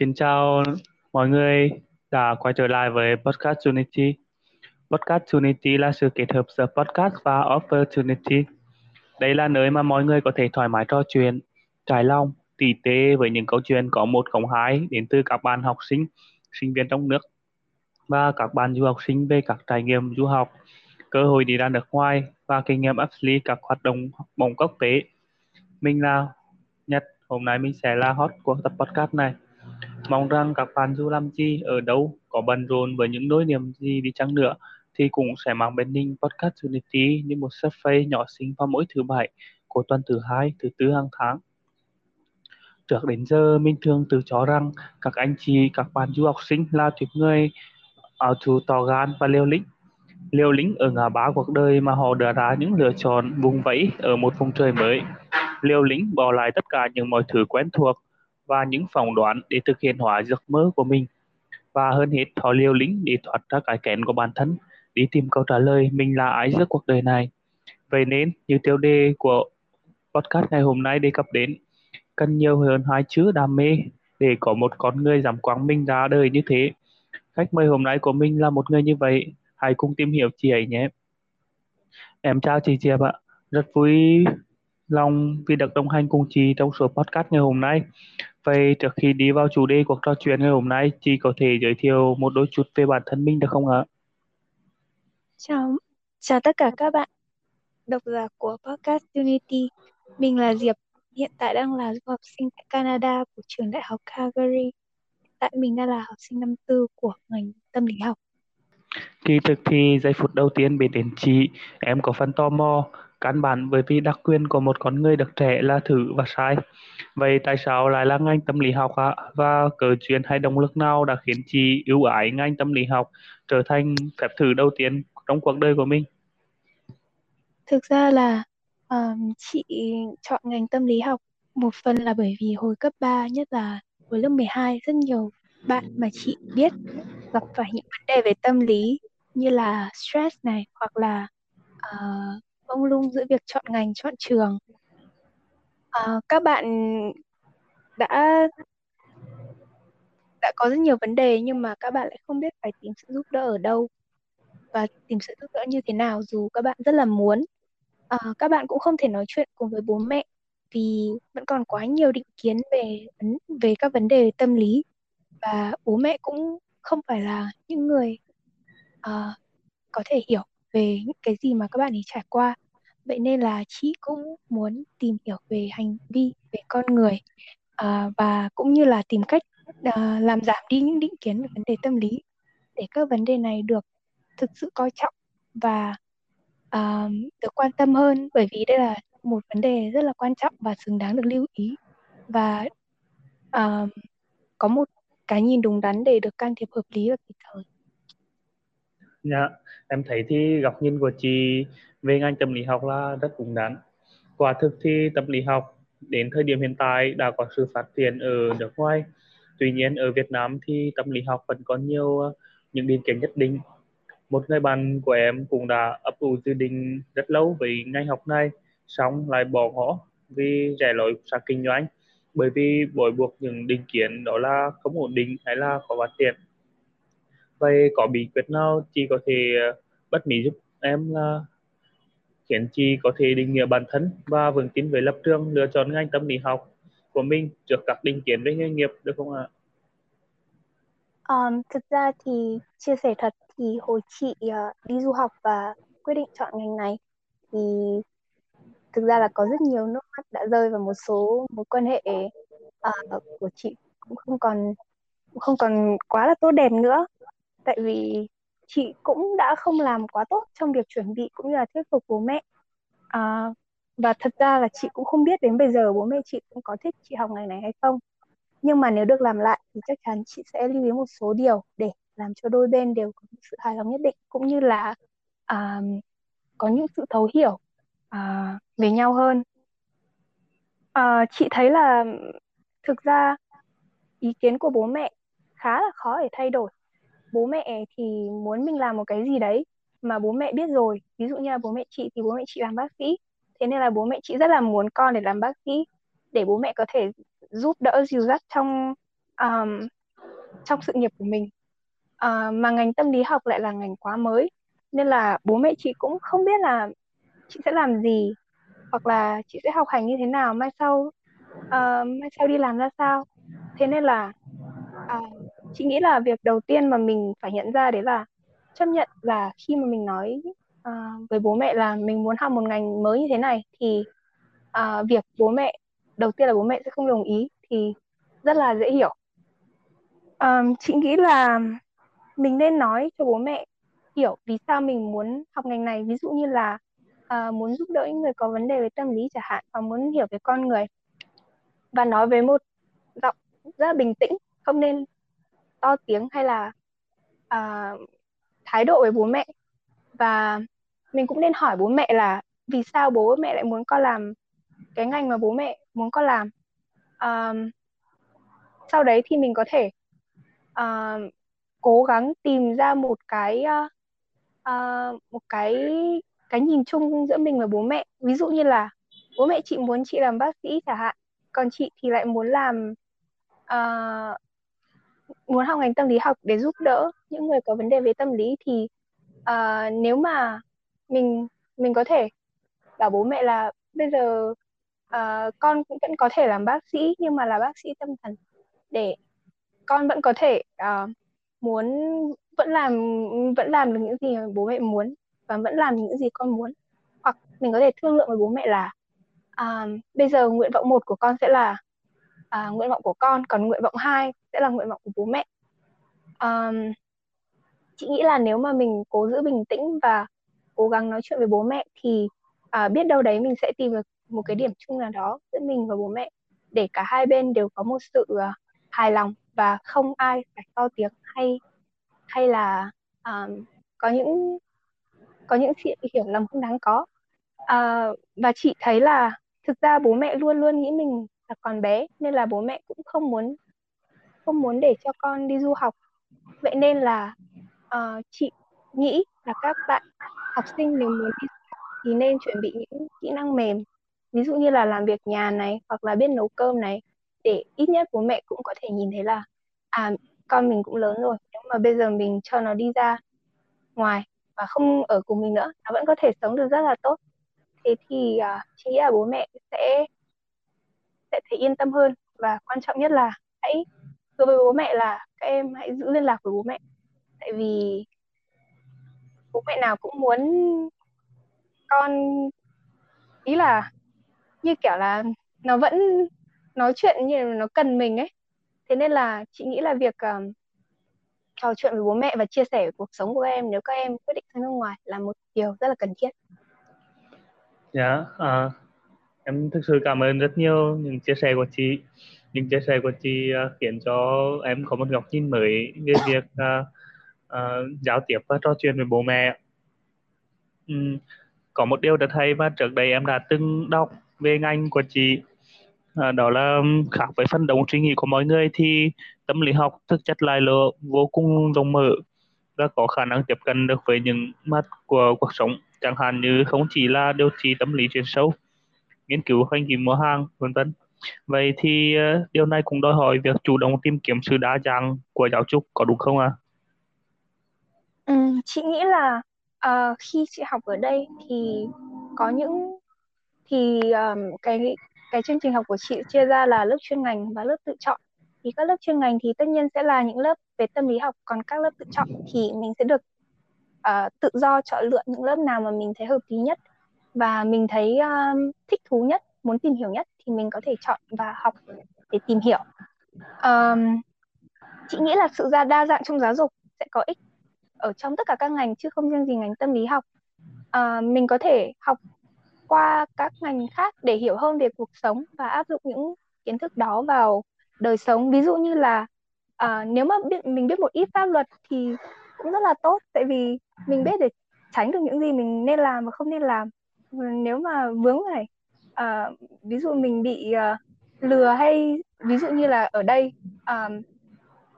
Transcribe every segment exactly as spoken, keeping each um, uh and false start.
Xin chào mọi người đã quay trở lại với Podcast Unity. Podcast Unity là sự kết hợp giữa podcast và opportunity. Đây là nơi mà mọi người có thể thoải mái trò chuyện, trải lòng, tỉ tê với những câu chuyện có một cộng hai đến từ các bạn học sinh, sinh viên trong nước và các bạn du học sinh về các trải nghiệm du học, cơ hội đi ra nước ngoài và kinh nghiệm áp lý các hoạt động học bổng quốc tế. Mình là Nhật, hôm nay mình sẽ là host của tập podcast này. Mong rằng các bạn dù làm chi, ở đâu, có bận rộn với những nỗi niềm gì đi chăng nữa thì cũng sẽ mang bên mình Podcast Unity như một survey nhỏ xinh vào mỗi thứ bảy của tuần thứ hai, thứ tư hàng tháng. Trước đến giờ, mình thường tự cho rằng các anh chị, các bạn du học sinh là tuyệt người áo trù to gan và liều lĩnh. Liều lĩnh ở ngã ba cuộc đời mà họ đưa ra những lựa chọn vùng vẫy ở một vùng trời mới. Liều lĩnh bỏ lại tất cả những mọi thứ quen thuộc và những phỏng đoán để thực hiện hóa giấc mơ của mình. Và hơn hết, họ liều lĩnh để thoát ra cái kén của bản thân, để tìm câu trả lời mình là ai giữa cuộc đời này. Vậy nên, như tiêu đề của podcast ngày hôm nay đề cập đến, cần nhiều hơn hai chữ đam mê để có một con người dám quăng mình ra đời như thế. Khách mời hôm nay của mình là một người như vậy. Hãy cùng tìm hiểu chị ấy nhé. Em chào chị Diệp ạ. Rất vui lòng vì được đồng hành cùng chị trong số podcast ngày hôm nay. Vậy trước khi đi vào chủ đề cuộc trò chuyện ngày hôm nay, chị có thể giới thiệu một đôi chút về bản thân mình được không ạ? Chào, chào tất cả các bạn độc giả của Podcast Unity. Mình là Diệp, hiện tại đang là du học sinh tại Canada của trường đại học Calgary. Hiện tại mình đang là học sinh năm tư của ngành tâm lý học. Kỳ thực thì giây phút đầu tiên biết đến chị, em có phần tò mò, căn bản bởi vì đặc quyền của một con người được trẻ là thử và sai. Vậy tại sao lại là ngành tâm lý học ạ? Và cớ chuyện hay động lực nào đã khiến chị ưu ái ngành tâm lý học trở thành phép thử đầu tiên trong cuộc đời của mình? Thực ra là um, chị chọn ngành tâm lý học một phần là bởi vì hồi cấp ba, nhất là hồi lớp mười hai, rất nhiều bạn mà chị biết gặp phải những vấn đề về tâm lý như là stress này, hoặc là uh, mông lung giữa việc chọn ngành, chọn trường. Uh, các bạn đã đã có rất nhiều vấn đề nhưng mà các bạn lại không biết phải tìm sự giúp đỡ ở đâu và tìm sự giúp đỡ như thế nào, dù các bạn rất là muốn. Uh, các bạn cũng không thể nói chuyện cùng với bố mẹ vì vẫn còn quá nhiều định kiến về về các vấn đề tâm lý, và bố mẹ cũng không phải là những người uh, có thể hiểu về những cái gì mà các bạn ấy trải qua. Vậy nên là chị cũng muốn tìm hiểu về hành vi, về con người, uh, và cũng như là tìm cách uh, làm giảm đi những định kiến về vấn đề tâm lý để các vấn đề này được thực sự coi trọng và uh, được quan tâm hơn, bởi vì đây là một vấn đề rất là quan trọng và xứng đáng được lưu ý và uh, có một cái nhìn đúng đắn để được can thiệp hợp lý và kịp thời. Dạ, yeah, em thấy thì góc nhìn của chị về ngành tâm lý học là rất đúng đắn. Quả thực thì tâm lý học đến thời điểm hiện tại đã có sự phát triển ở nước ngoài. Tuy nhiên ở Việt Nam thì tâm lý học vẫn còn nhiều những định kiến nhất định. Một người bạn của em cũng đã ấp ủ dự định rất lâu với ngành học này, xong lại bỏ ngỏ vì rẽ lối sang kinh doanh, bởi vì bội buộc những định kiến đó là không ổn định hay là khó phát triển. Vậy có bí quyết nào chị có thể bất mỹ giúp em là khiến chị có thể định nghĩa bản thân và vững tin về lập trường lựa chọn ngành tâm lý học của mình trước các định kiến về nghề nghiệp được không ạ? À? Um, thực ra thì chia sẻ thật thì hồi chị uh, đi du học và quyết định chọn ngành này thì thực ra là có rất nhiều nước mắt đã rơi và một số mối quan hệ uh, của chị cũng không còn không còn quá là tốt đẹp nữa. Tại vì chị cũng đã không làm quá tốt trong việc chuẩn bị cũng như là thuyết phục bố mẹ. À, và thật ra là chị cũng không biết đến bây giờ bố mẹ chị cũng có thích chị học ngành này hay không. Nhưng mà nếu được làm lại thì chắc chắn chị sẽ lưu ý một số điều để làm cho đôi bên đều có sự hài lòng nhất định, cũng như là à, có những sự thấu hiểu à, về nhau hơn. À, chị thấy là thực ra ý kiến của bố mẹ khá là khó để thay đổi. Bố mẹ thì muốn mình làm một cái gì đấy mà bố mẹ biết rồi. Ví dụ như là bố mẹ chị thì bố mẹ chị làm bác sĩ. Thế nên là bố mẹ chị rất là muốn con để làm bác sĩ, để bố mẹ có thể giúp đỡ dìu dắt trong um, trong sự nghiệp của mình. Uh, mà ngành tâm lý học lại là ngành quá mới, nên là bố mẹ chị cũng không biết là chị sẽ làm gì, hoặc là chị sẽ học hành như thế nào, mai sau uh, mai sau đi làm ra sao. Thế nên là uh, chị nghĩ là việc đầu tiên mà mình phải nhận ra đấy là chấp nhận là khi mà mình nói uh, với bố mẹ là mình muốn học một ngành mới như thế này, thì uh, việc bố mẹ, đầu tiên là bố mẹ sẽ không đồng ý thì rất là dễ hiểu. Uh, chị nghĩ là mình nên nói cho bố mẹ hiểu vì sao mình muốn học ngành này, ví dụ như là uh, muốn giúp đỡ những người có vấn đề về tâm lý chẳng hạn, và muốn hiểu về con người, và nói với một giọng rất là bình tĩnh, không nên to tiếng hay là uh, thái độ với bố mẹ. Và mình cũng nên hỏi bố mẹ là vì sao bố mẹ lại muốn con làm cái ngành mà bố mẹ muốn con làm. Uh, sau đấy thì mình có thể uh, cố gắng tìm ra một cái uh, uh, một cái cái nhìn chung giữa mình và bố mẹ. Ví dụ như là bố mẹ chị muốn chị làm bác sĩ chẳng hạn, còn chị thì lại muốn làm uh, muốn học ngành tâm lý học để giúp đỡ những người có vấn đề về tâm lý, thì uh, nếu mà mình mình có thể bảo bố mẹ là bây giờ uh, con cũng vẫn có thể làm bác sĩ, nhưng mà là bác sĩ tâm thần, để con vẫn có thể uh, muốn vẫn làm vẫn làm được những gì mà bố mẹ muốn, và vẫn làm những gì con muốn. Hoặc mình có thể thương lượng với bố mẹ là à, bây giờ nguyện vọng một của con sẽ là à, nguyện vọng của con, còn nguyện vọng hai sẽ là nguyện vọng của bố mẹ. À, chị nghĩ là nếu mà mình cố giữ bình tĩnh và cố gắng nói chuyện với bố mẹ thì à, biết đâu đấy mình sẽ tìm được một cái điểm chung nào đó giữa mình và bố mẹ, để cả hai bên đều có một sự uh, hài lòng và không ai phải to tiếng hay hay là um, có những có những chuyện hiểu lầm không đáng có. Uh, và chị thấy là thực ra bố mẹ luôn luôn nghĩ mình là còn bé, nên là bố mẹ cũng không muốn không muốn để cho con đi du học. Vậy nên là uh, chị nghĩ là các bạn học sinh nếu muốn đi du học thì nên chuẩn bị những kỹ năng mềm, ví dụ như là làm việc nhà này, hoặc là biết nấu cơm này, để ít nhất bố mẹ cũng có thể nhìn thấy là à, con mình cũng lớn rồi, nếu mà bây giờ mình cho nó đi ra ngoài và không ở cùng mình nữa, nó vẫn có thể sống được rất là tốt. Thế thì à, chị nghĩ là bố mẹ sẽ sẽ thấy yên tâm hơn. Và quan trọng nhất là hãy hứa với bố mẹ là các em hãy giữ liên lạc với bố mẹ, tại vì bố mẹ nào cũng muốn con, ý là như kiểu là nó vẫn nói chuyện như là nó cần mình ấy. Thế nên là chị nghĩ là việc um, trò chuyện với bố mẹ và chia sẻ cuộc sống của em nếu các em quyết định sang nước ngoài là một điều rất là cần thiết. Dạ, yeah, uh, em thực sự cảm ơn rất nhiều những chia sẻ của chị. Những chia sẻ của chị uh, khiến cho em có một góc nhìn mới về việc uh, uh, giao tiếp và trò chuyện với bố mẹ. Um, có một điều rất hay và trước đây em đã từng đọc về ngành của chị. À, đó là khác với phần đông suy nghĩ của mọi người thì tâm lý học thực chất lại là vô cùng rộng mở và có khả năng tiếp cận được với những mặt của cuộc sống, chẳng hạn như không chỉ là điều trị tâm lý chuyên sâu, nghiên cứu hành vi mua hàng, vân vân. Vậy thì điều này cũng đòi hỏi việc chủ động tìm kiếm sự đa dạng của giáo dục, có đúng không ạ? À? Ừ, chị nghĩ là uh, khi chị học ở đây thì có những thì um, cái Cái chương trình học của chị chia ra là lớp chuyên ngành và lớp tự chọn. Thì các lớp chuyên ngành thì tất nhiên sẽ là những lớp về tâm lý học, còn các lớp tự chọn thì mình sẽ được uh, tự do chọn lựa những lớp nào mà mình thấy hợp lý nhất và mình thấy um, thích thú nhất, muốn tìm hiểu nhất thì mình có thể chọn và học để tìm hiểu. Um, chị nghĩ là sự đa dạng trong giáo dục sẽ có ích ở trong tất cả các ngành chứ không riêng gì ngành tâm lý học. Uh, mình có thể học qua các ngành khác để hiểu hơn về cuộc sống và áp dụng những kiến thức đó vào đời sống. Ví dụ như là uh, nếu mà biết, mình biết một ít pháp luật thì cũng rất là tốt, tại vì mình biết để tránh được những gì mình nên làm và không nên làm. Nếu mà vướng này, uh, ví dụ mình bị uh, lừa, hay ví dụ như là ở đây, uh,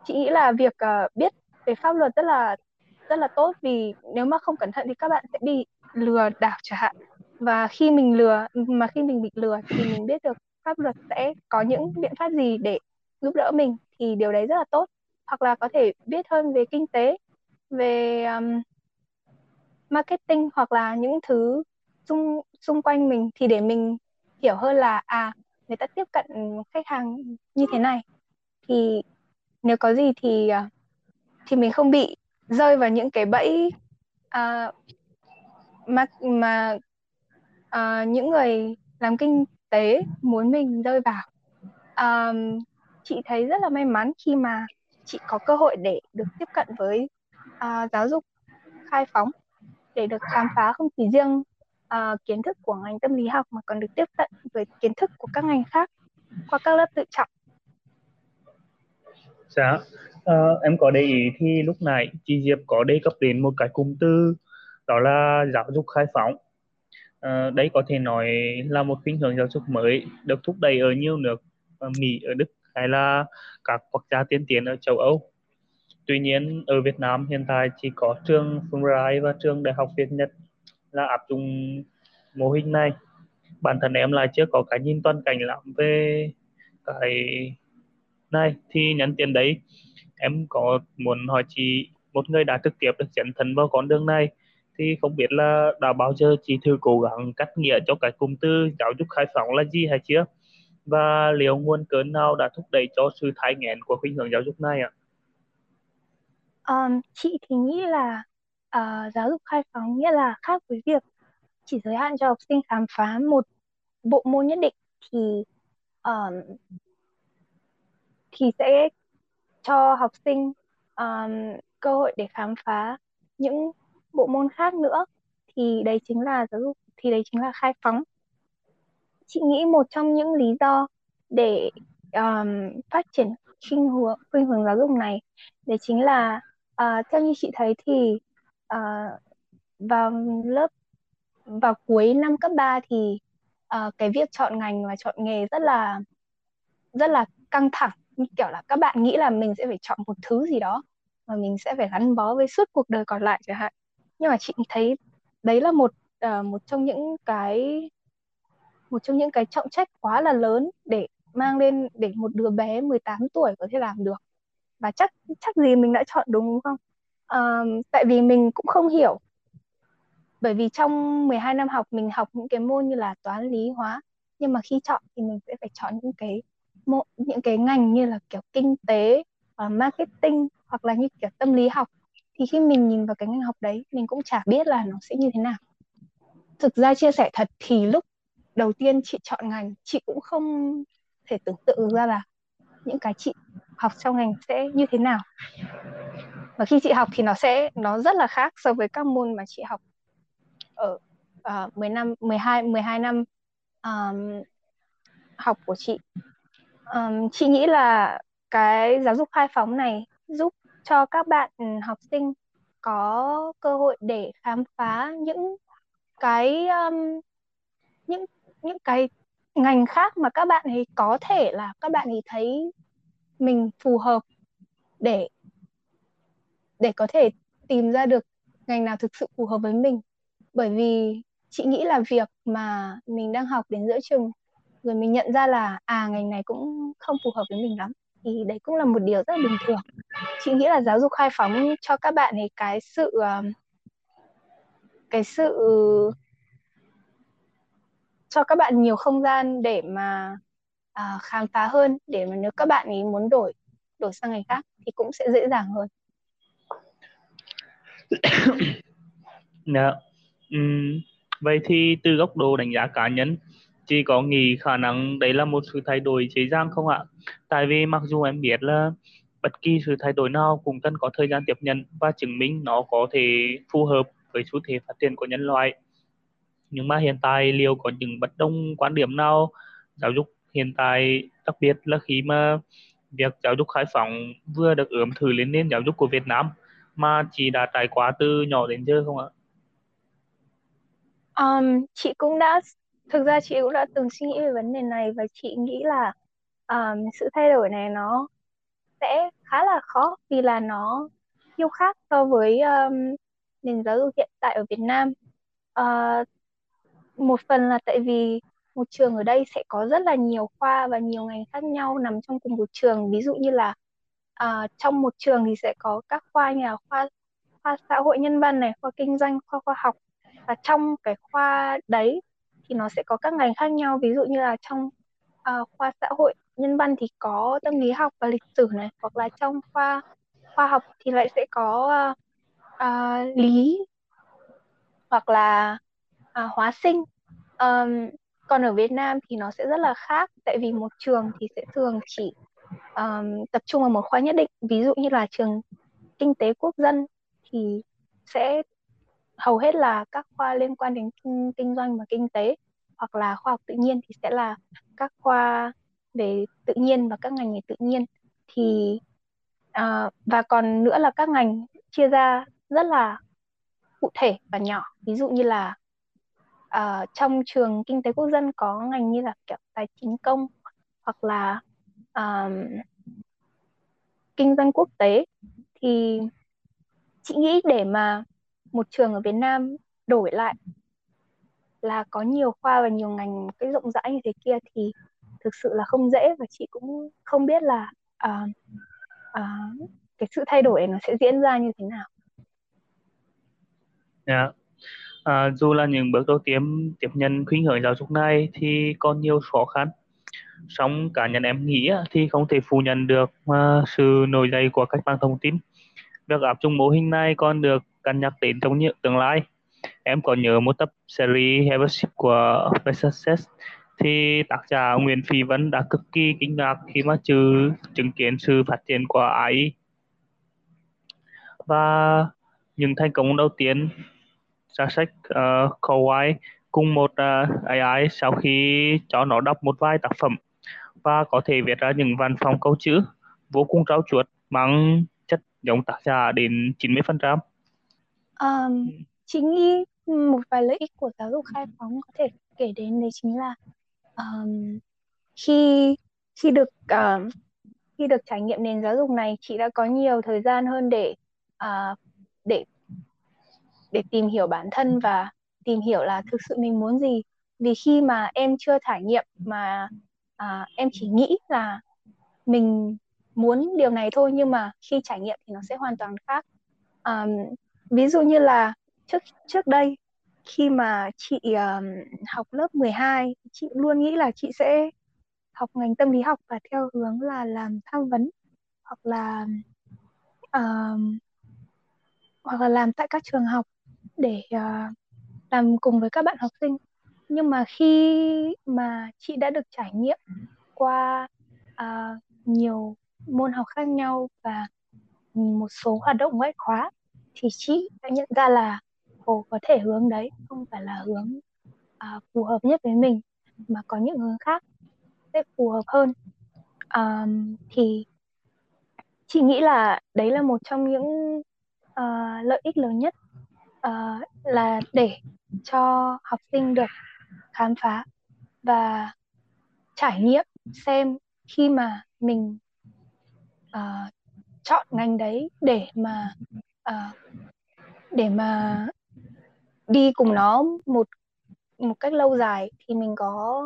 chị nghĩ là việc uh, biết về pháp luật rất là rất là tốt, vì nếu mà không cẩn thận thì các bạn sẽ bị lừa đảo chẳng hạn. Và khi mình lừa mà khi mình bị lừa thì mình biết được pháp luật sẽ có những biện pháp gì để giúp đỡ mình, thì điều đấy rất là tốt. Hoặc là có thể biết hơn về kinh tế, về um, marketing hoặc là những thứ xung, xung quanh mình, thì để mình hiểu hơn là à, người ta tiếp cận khách hàng như thế này. Thì nếu có gì thì, thì mình không bị rơi vào những cái bẫy uh, mà, mà uh, những người làm kinh tế muốn mình rơi vào. Uh, chị thấy rất là may mắn khi mà chị có cơ hội để được tiếp cận với uh, giáo dục khai phóng, để được khám phá không chỉ riêng uh, kiến thức của ngành tâm lý học mà còn được tiếp cận với kiến thức của các ngành khác qua các lớp tự trọng. Dạ, uh, em có để ý thì lúc nãy chị Diệp có đề cập đến một cái cụm từ, đó là giáo dục khai phóng. Uh, đấy có thể nói là một khuynh hướng giáo dục mới được thúc đẩy ở nhiều nước, ở Mỹ, ở Đức hay là các quốc gia tiên tiến ở châu Âu. Tuy nhiên, ở Việt Nam hiện tại chỉ có trường Fulbright và trường Đại học Việt Nhật là áp dụng mô hình này. Bản thân em là chưa có cái nhìn toàn cảnh lắm về cái này. Thì nhắn tiền đấy, em có muốn hỏi chị, một người đã trực tiếp được dấn thân vào con đường này, thì không biết là đã bao giờ chị thử cố gắng cắt nghĩa cho cái cụm từ giáo dục khai phóng là gì hay chưa? Và liệu nguồn cơn nào đã thúc đẩy cho sự thái nghén của khuynh hướng giáo dục này ạ? À? Um, chị thì nghĩ là uh, giáo dục khai phóng nghĩa là khác với việc chỉ giới hạn cho học sinh khám phá một bộ môn nhất định, thì um, thì sẽ cho học sinh um, cơ hội để khám phá những bộ môn khác nữa, thì đấy chính là giáo dục, thì đấy chính là khai phóng. Chị nghĩ một trong những lý do để um, phát triển khuynh hướng, khuynh hướng giáo dục này, đấy chính là uh, theo như chị thấy thì uh, vào lớp vào cuối năm cấp ba thì uh, cái việc chọn ngành và chọn nghề rất là rất là căng thẳng, kiểu là các bạn nghĩ là mình sẽ phải chọn một thứ gì đó mà mình sẽ phải gắn bó với suốt cuộc đời còn lại chẳng hạn. Nhưng mà chị thấy đấy là một uh, một trong những cái một trong những cái trọng trách quá là lớn để mang lên, để một đứa bé mười tám tuổi có thể làm được. Và chắc chắc gì mình đã chọn đúng không? À, tại vì mình cũng không hiểu. Bởi vì trong mười hai năm học mình học những cái môn như là toán, lý, hóa. Nhưng mà khi chọn thì mình sẽ phải chọn những cái những cái ngành như là kiểu kinh tế, uh, marketing hoặc là như kiểu tâm lý học. Thì khi mình nhìn vào cái ngành học đấy, mình cũng chả biết là nó sẽ như thế nào. Thực ra chia sẻ thật thì lúc đầu tiên chị chọn ngành, chị cũng không thể tưởng tượng ra là những cái chị học trong ngành sẽ như thế nào. Và khi chị học thì nó sẽ nó rất là khác so với các môn mà chị học ở uh, mười năm, mười hai, mười hai năm um, học của chị. Um, chị nghĩ là cái giáo dục khai phóng này giúp cho các bạn học sinh có cơ hội để khám phá những cái um, những những cái ngành khác mà các bạn ấy có thể là các bạn ấy thấy mình phù hợp, để để có thể tìm ra được ngành nào thực sự phù hợp với mình. Bởi vì chị nghĩ là việc mà mình đang học đến giữa chừng rồi mình nhận ra là à, ngành này cũng không phù hợp với mình lắm, thì đấy cũng là một điều rất là bình thường. Chị nghĩ là giáo dục khai phóng cho các bạn ấy cái sự cái sự cho các bạn nhiều không gian để mà à, khám phá hơn, để mà nếu các bạn ý muốn đổi đổi sang ngành khác thì cũng sẽ dễ dàng hơn. Yeah. uhm, Vậy thì từ góc độ đánh giá cá nhân, chị có nghĩ khả năng đấy là một sự thay đổi dễ dàng không ạ? Tại vì mặc dù em biết là bất kỳ sự thay đổi nào cũng cần có thời gian tiếp nhận và chứng minh nó có thể phù hợp với xu thế phát triển của nhân loại. Nhưng mà hiện tại liệu có những bất đồng quan điểm nào giáo dục hiện tại, đặc biệt là khi mà việc giáo dục khai phóng vừa được ươm thử lên nền giáo dục của Việt Nam mà chị đã trải qua từ nhỏ đến giờ không ạ? Um, chị cũng đã, thực ra chị cũng đã từng suy nghĩ về vấn đề này, và chị nghĩ là um, sự thay đổi này nó sẽ khá là khó, vì là nó khiêu khác so với um, nền giáo dục hiện tại ở Việt Nam. Uh, Một phần là tại vì một trường ở đây sẽ có rất là nhiều khoa và nhiều ngành khác nhau nằm trong cùng một trường. Ví dụ như là à, trong một trường thì sẽ có các khoa như là khoa, khoa xã hội nhân văn này, khoa kinh doanh, khoa khoa học. Và trong cái khoa đấy thì nó sẽ có các ngành khác nhau, ví dụ như là trong uh, khoa xã hội nhân văn thì có tâm lý học và lịch sử này, hoặc là trong khoa khoa học thì lại sẽ có uh, uh, lý hoặc là uh, hóa sinh. Um, còn ở Việt Nam thì nó sẽ rất là khác, tại vì một trường thì sẽ thường chỉ um, tập trung vào một khoa nhất định, ví dụ như là trường kinh tế quốc dân thì sẽ hầu hết là các khoa liên quan đến kinh, kinh doanh và kinh tế, hoặc là khoa học tự nhiên thì sẽ là các khoa về tự nhiên và các ngành về tự nhiên. Thì uh, và còn nữa là các ngành chia ra rất là cụ thể và nhỏ, ví dụ như là uh, trong trường kinh tế quốc dân có ngành như là kiểu tài chính công, hoặc là uh, kinh doanh quốc tế. Thì chị nghĩ để mà một trường ở Việt Nam đổi lại là có nhiều khoa và nhiều ngành cái rộng rãi như thế kia thì thực sự là không dễ, và chị cũng không biết là uh, uh, cái sự thay đổi nó sẽ diễn ra như thế nào. Yeah. À, dù là những bước đầu tiên tiếp nhận khuynh hướng giáo dục này thì còn nhiều khó khăn, song cá nhân em nghĩ thì không thể phủ nhận được uh, sự nổi dậy của cách mạng thông tin. Việc áp dụng mô hình này còn được cân nhắc đến trong những tương lai. Em có nhớ một tập series Habership của The Success thì tác giả Nguyễn Phi vẫn đã cực kỳ kinh ngạc khi mà chứ chứng kiến sự phát triển của a i và những thành công đầu tiên ra sách uh, Kauai cùng một uh, a i sau khi cho nó đọc một vài tác phẩm và có thể viết ra những văn phòng câu chữ vô cùng trau chuốt mang chất giống tác giả đến chín mươi phần trăm. Um, chị nghĩ một vài lợi ích của giáo dục khai phóng có thể kể đến đấy chính là um, khi khi được uh, khi được trải nghiệm nền giáo dục này, chị đã có nhiều thời gian hơn để uh, để để tìm hiểu bản thân và tìm hiểu là thực sự mình muốn gì. Vì khi mà em chưa trải nghiệm mà uh, em chỉ nghĩ là mình muốn điều này thôi, nhưng mà khi trải nghiệm thì nó sẽ hoàn toàn khác. Um, Ví dụ như là trước trước đây khi mà chị um, học lớp mười hai, chị luôn nghĩ là chị sẽ học ngành tâm lý học và theo hướng là làm tham vấn hoặc là um, hoặc là làm tại các trường học để uh, làm cùng với các bạn học sinh. Nhưng mà khi mà chị đã được trải nghiệm qua uh, nhiều môn học khác nhau và một số hoạt động ngoại khóa thì chị đã nhận ra là ồ, có thể hướng đấy không phải là hướng à, phù hợp nhất với mình, mà có những hướng khác sẽ phù hợp hơn. À, thì chị nghĩ là đấy là một trong những à, lợi ích lớn nhất, à, là để cho học sinh được khám phá và trải nghiệm xem khi mà mình à, chọn ngành đấy để mà À, để mà đi cùng nó một một cách lâu dài thì mình có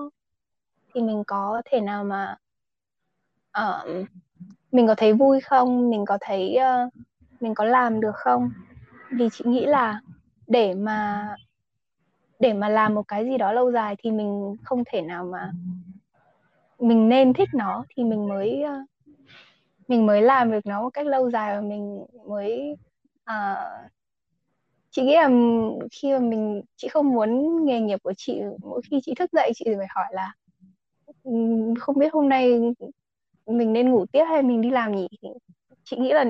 thì mình có thể nào mà uh, mình có thấy vui không, mình có thấy uh, mình có làm được không. Vì chị nghĩ là để mà để mà làm một cái gì đó lâu dài thì mình không thể nào mà mình nên thích nó thì mình mới uh, mình mới làm được nó một cách lâu dài, và mình mới À, chị nghĩ là khi mà mình chị không muốn nghề nghiệp của chị mỗi khi chị thức dậy chị phải hỏi là không biết hôm nay mình nên ngủ tiếp hay mình đi làm nhỉ. Chị nghĩ là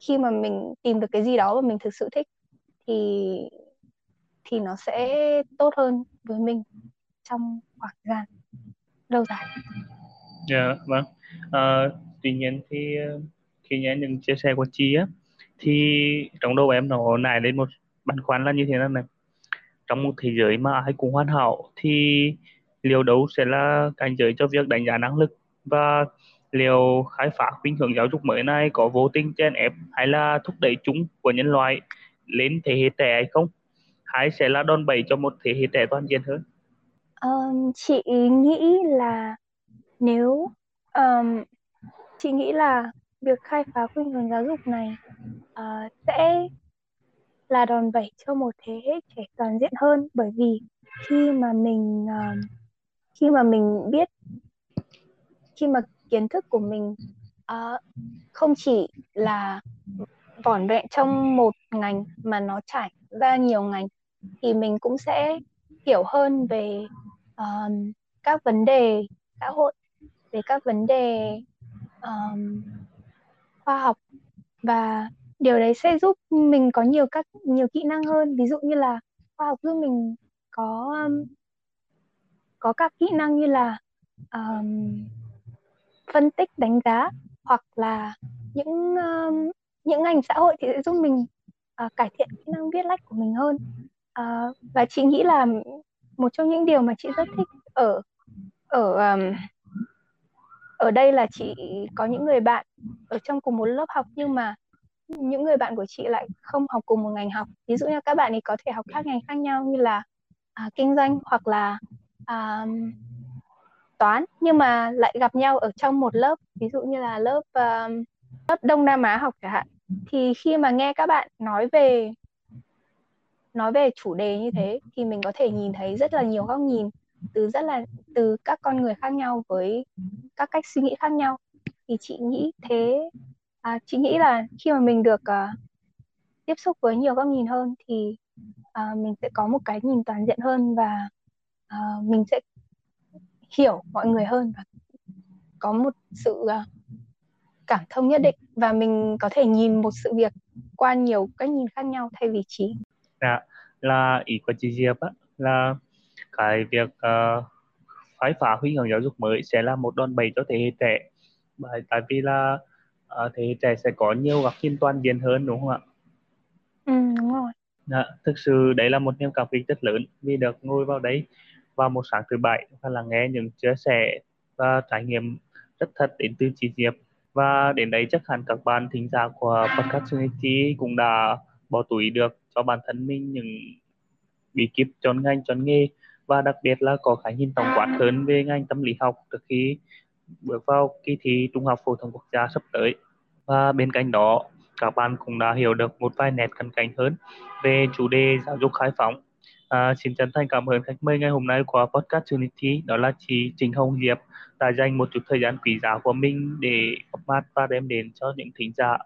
khi mà mình tìm được cái gì đó mà mình thực sự thích thì thì nó sẽ tốt hơn với mình trong khoảng thời gian lâu dài. Dạ vâng. À, tuy nhiên thì khi nghe những chia sẻ của chị á thì trong đầu em nó nảy lên một băn khoăn là như thế này này. Trong một thế giới mà ai cũng hoàn hảo thì liệu đâu sẽ là cảnh giới cho việc đánh giá năng lực, và liệu khai phá khuynh hướng giáo dục mới này có vô tình chèn ép hay là thúc đẩy chúng của nhân loại lên thế hệ trẻ hay không, hay sẽ là đòn bẩy cho một thế hệ trẻ toàn diện hơn? Um, chị nghĩ là nếu um, chị nghĩ là việc khai phá khuynh hướng giáo dục này uh, sẽ là đòn bẩy cho một thế hệ trẻ toàn diện hơn, bởi vì khi mà mình uh, khi mà mình biết khi mà kiến thức của mình uh, không chỉ là vỏn vẹn trong một ngành mà nó trải ra nhiều ngành, thì mình cũng sẽ hiểu hơn về uh, các vấn đề xã hội, về các vấn đề um, khoa học, và điều đấy sẽ giúp mình có nhiều các nhiều kỹ năng hơn. Ví dụ như là khoa học giúp mình có um, có các kỹ năng như là um, phân tích, đánh giá, hoặc là những um, những ngành xã hội thì sẽ giúp mình uh, cải thiện kỹ năng viết lách của mình hơn. Uh, và chị nghĩ là một trong những điều mà chị rất thích ở ở um, ở đây là chị có những người bạn ở trong cùng một lớp học, nhưng mà những người bạn của chị lại không học cùng một ngành học. Ví dụ như các bạn ấy có thể học các ngành khác nhau như là à, kinh doanh hoặc là à, toán, nhưng mà lại gặp nhau ở trong một lớp, ví dụ như là lớp à, lớp Đông Nam Á học chẳng hạn. Thì khi mà nghe các bạn nói về nói về chủ đề như thế thì mình có thể nhìn thấy rất là nhiều góc nhìn từ rất là từ các con người khác nhau với các cách suy nghĩ khác nhau. Thì chị nghĩ thế à, chị nghĩ là khi mà mình được à, tiếp xúc với nhiều góc nhìn hơn thì à, mình sẽ có một cái nhìn toàn diện hơn, và à, mình sẽ hiểu mọi người hơn và có một sự à, cảm thông nhất định, và mình có thể nhìn một sự việc qua nhiều cách nhìn khác nhau thay vì chỉ. Dạ, là ý của chị Diệp á, là cái việc uh, khai phá khuynh hướng giáo dục mới sẽ là một đòn bẩy cho thế hệ trẻ, bởi tại vì là uh, thế hệ trẻ sẽ có nhiều góc nhìn toàn diện hơn, đúng không ạ? Ừ, đúng rồi. Dạ, thực sự đấy là một niềm cảm kích rất lớn vì được ngồi vào đấy vào một sáng thứ bảy và là nghe những chia sẻ và trải nghiệm rất thật đến từ chị Diệp. Và đến đấy chắc hẳn các bạn thính giả của Podcast Unity cũng đã bỏ túi được cho bản thân mình những bí kíp chọn ngành, chọn nghề, và đặc biệt là có cái nhìn tổng quát hơn về ngành tâm lý học trước khi bước vào kỳ thi Trung học Phổ thông Quốc gia sắp tới. Và bên cạnh đó, các bạn cũng đã hiểu được một vài nét cận cảnh hơn về chủ đề giáo dục khai phóng. À, xin chân thành cảm ơn khách mời ngày hôm nay của Podcast Unity, đó là chị Trịnh Hồng Diệp, đã dành một chút thời gian quý giá của mình để góp mặt và đem đến cho những thính giả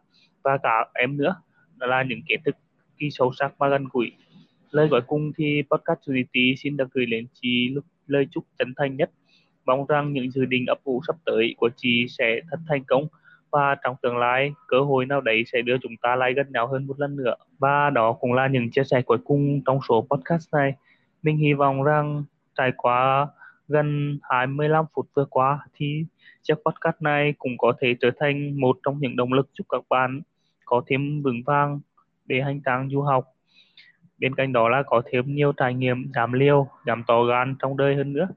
và cả em nữa, đó là những kiến thức kỳ sâu sắc và gần gũi. Lời cuối cùng thì Podcast Unity xin được gửi đến chị lời chúc chân thành nhất. Mong rằng những dự định ấp ủ sắp tới của chị sẽ thật thành công, và trong tương lai cơ hội nào đấy sẽ đưa chúng ta lại gần nhau hơn một lần nữa. Và đó cũng là những chia sẻ cuối cùng trong số podcast này. Mình hy vọng rằng trải qua gần hai mươi lăm phút vừa qua thì chiếc podcast này cũng có thể trở thành một trong những động lực giúp các bạn có thêm vững vàng để hành trang du học. Bên cạnh đó là có thêm nhiều trải nghiệm dám liều, dám to gan trong đời hơn nữa.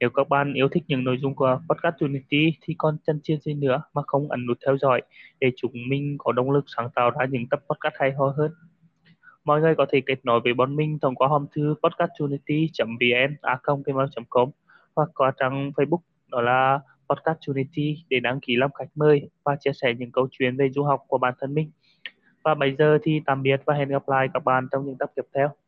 Nếu các bạn yêu thích những nội dung của Podcast Unity thì còn chân chiên gì nữa mà không ấn nút theo dõi để chúng mình có động lực sáng tạo ra những tập podcast hay ho hơn. Mọi người có thể kết nối với bọn mình thông qua hòm thư podcast unity chấm v n a còng gmail chấm com hoặc qua trang Facebook đó là Podcast Unity để đăng ký làm khách mời và chia sẻ những câu chuyện về du học của bản thân mình. Và bây giờ thì tạm biệt và hẹn gặp lại các bạn trong những tập tiếp theo.